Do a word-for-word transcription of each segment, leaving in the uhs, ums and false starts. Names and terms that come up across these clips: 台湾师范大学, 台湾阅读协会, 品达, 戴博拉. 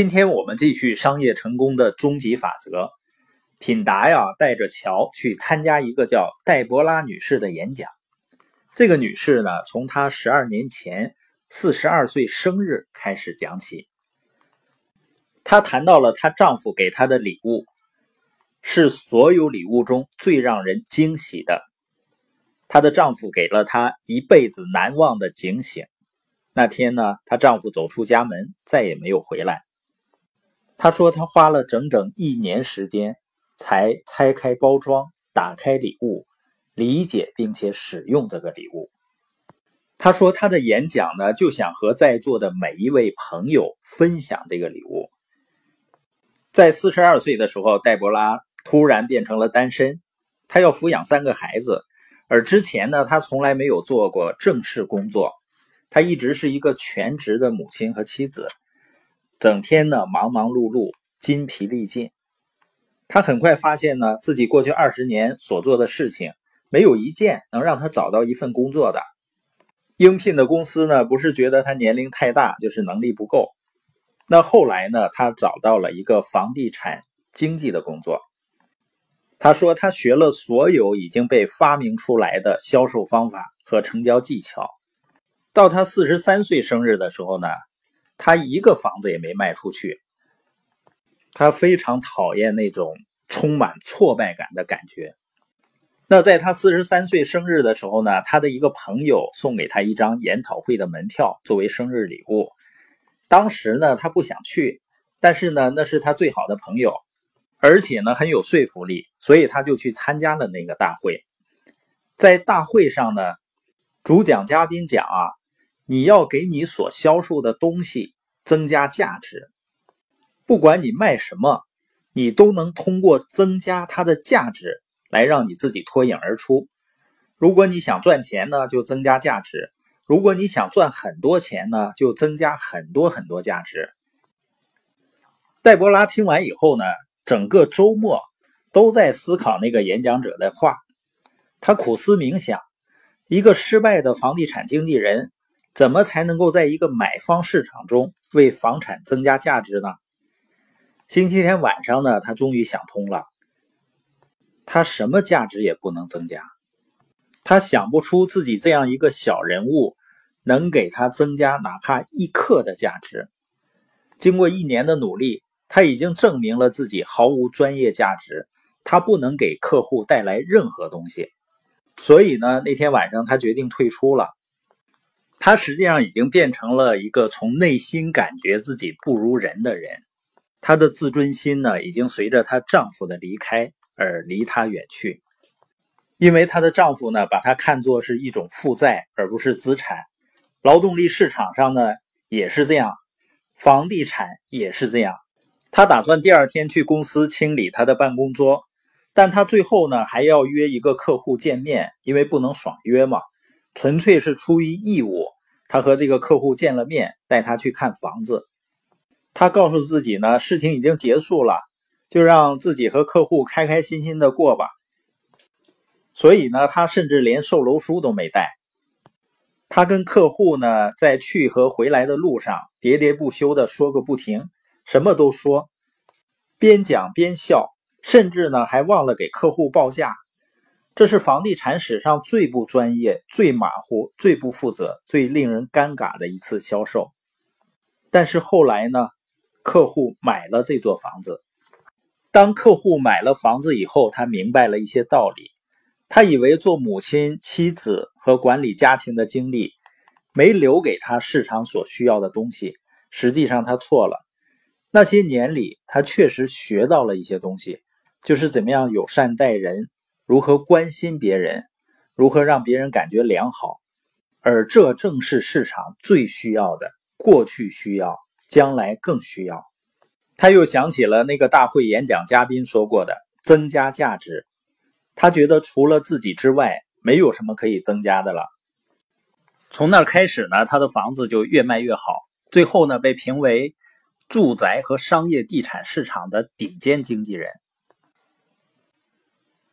今天我们继续商业成功的终极法则。品达呀带着乔去参加一个叫戴博拉女士的演讲。这个女士呢，从她十二年前四十二岁生日开始讲起。她谈到了她丈夫给她的礼物，是所有礼物中最让人惊喜的。她的丈夫给了她一辈子难忘的警醒。那天呢，她丈夫走出家门，再也没有回来。她说她花了整整一年时间才拆开包装，打开礼物，理解并且使用这个礼物。她说她的演讲呢，就想和在座的每一位朋友分享这个礼物。在四十二岁的时候，戴博拉突然变成了单身，她要抚养三个孩子，而之前呢，她从来没有做过正式工作，她一直是一个全职的母亲和妻子。整天呢忙忙碌碌，筋疲力尽。他很快发现呢，自己过去二十年所做的事情，没有一件能让他找到一份工作的。应聘的公司呢，不是觉得他年龄太大，就是能力不够。那后来呢，他找到了一个房地产经纪的工作。他说他学了所有已经被发明出来的销售方法和成交技巧。到他四十三岁生日的时候呢，他一个房子也没卖出去。他非常讨厌那种充满挫败感的感觉。那在他四十三岁生日的时候呢，他的一个朋友送给他一张研讨会的门票作为生日礼物。当时呢，他不想去，但是呢，那是他最好的朋友，而且呢，很有说服力，所以他就去参加了那个大会。在大会上呢，主讲嘉宾讲啊，你要给你所销售的东西增加价值，不管你卖什么，你都能通过增加它的价值来让你自己脱颖而出。如果你想赚钱呢，就增加价值；如果你想赚很多钱呢，就增加很多很多价值。戴博拉听完以后呢，整个周末都在思考那个演讲者的话，他苦思冥想，一个失败的房地产经纪人怎么才能够在一个买方市场中为房产增加价值呢？星期天晚上呢，他终于想通了，他什么价值也不能增加，他想不出自己这样一个小人物能给他增加哪怕一克的价值。经过一年的努力，他已经证明了自己毫无专业价值，他不能给客户带来任何东西。所以呢，那天晚上他决定退出了。他实际上已经变成了一个从内心感觉自己不如人的人，他的自尊心呢，已经随着她丈夫的离开而离她远去。因为她的丈夫呢，把她看作是一种负债而不是资产。劳动力市场上呢也是这样，房地产也是这样。她打算第二天去公司清理她的办公桌，但她最后呢还要约一个客户见面，因为不能爽约嘛。纯粹是出于义务，他和这个客户见了面，带他去看房子。他告诉自己呢，事情已经结束了，就让自己和客户开开心心的过吧。所以呢，他甚至连售楼书都没带。他跟客户呢，在去和回来的路上喋喋不休的说个不停，什么都说，边讲边笑，甚至呢还忘了给客户报价。这是房地产史上最不专业、最马虎、最不负责、最令人尴尬的一次销售。但是后来呢，客户买了这座房子。当客户买了房子以后，他明白了一些道理。他以为做母亲、妻子和管理家庭的经历没留给他市场所需要的东西，实际上他错了。那些年里，他确实学到了一些东西，就是怎么样友善待人，如何关心别人，如何让别人感觉良好，而这正是市场最需要的，过去需要，将来更需要。他又想起了那个大会演讲嘉宾说过的增加价值，他觉得除了自己之外，没有什么可以增加的了。从那开始呢，他的房子就越卖越好，最后呢，被评为住宅和商业地产市场的顶尖经纪人。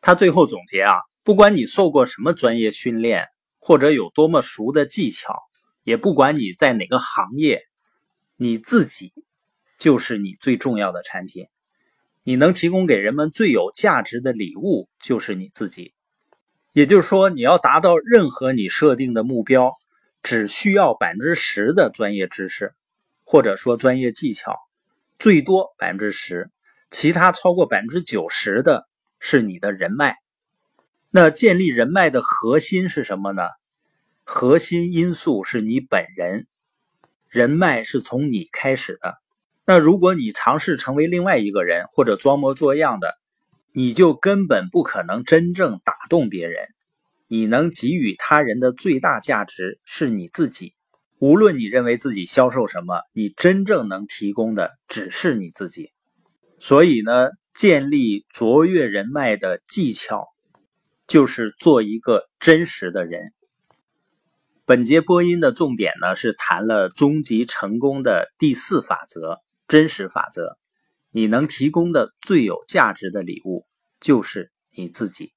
他最后总结啊，不管你受过什么专业训练，或者有多么熟的技巧，也不管你在哪个行业，你自己就是你最重要的产品。你能提供给人们最有价值的礼物就是你自己。也就是说，你要达到任何你设定的目标，只需要 百分之十 的专业知识，或者说专业技巧，最多 百分之十， 其他超过 百分之九十 的是你的人脉。那建立人脉的核心是什么呢？核心因素是你本人，人脉是从你开始的。那如果你尝试成为另外一个人，或者装模作样的，你就根本不可能真正打动别人。你能给予他人的最大价值是你自己。无论你认为自己销售什么，你真正能提供的只是你自己。所以呢，建立卓越人脉的技巧就是做一个真实的人。本节播音的重点呢，是谈了终极成功的第四法则，真实法则。你能提供的最有价值的礼物就是你自己。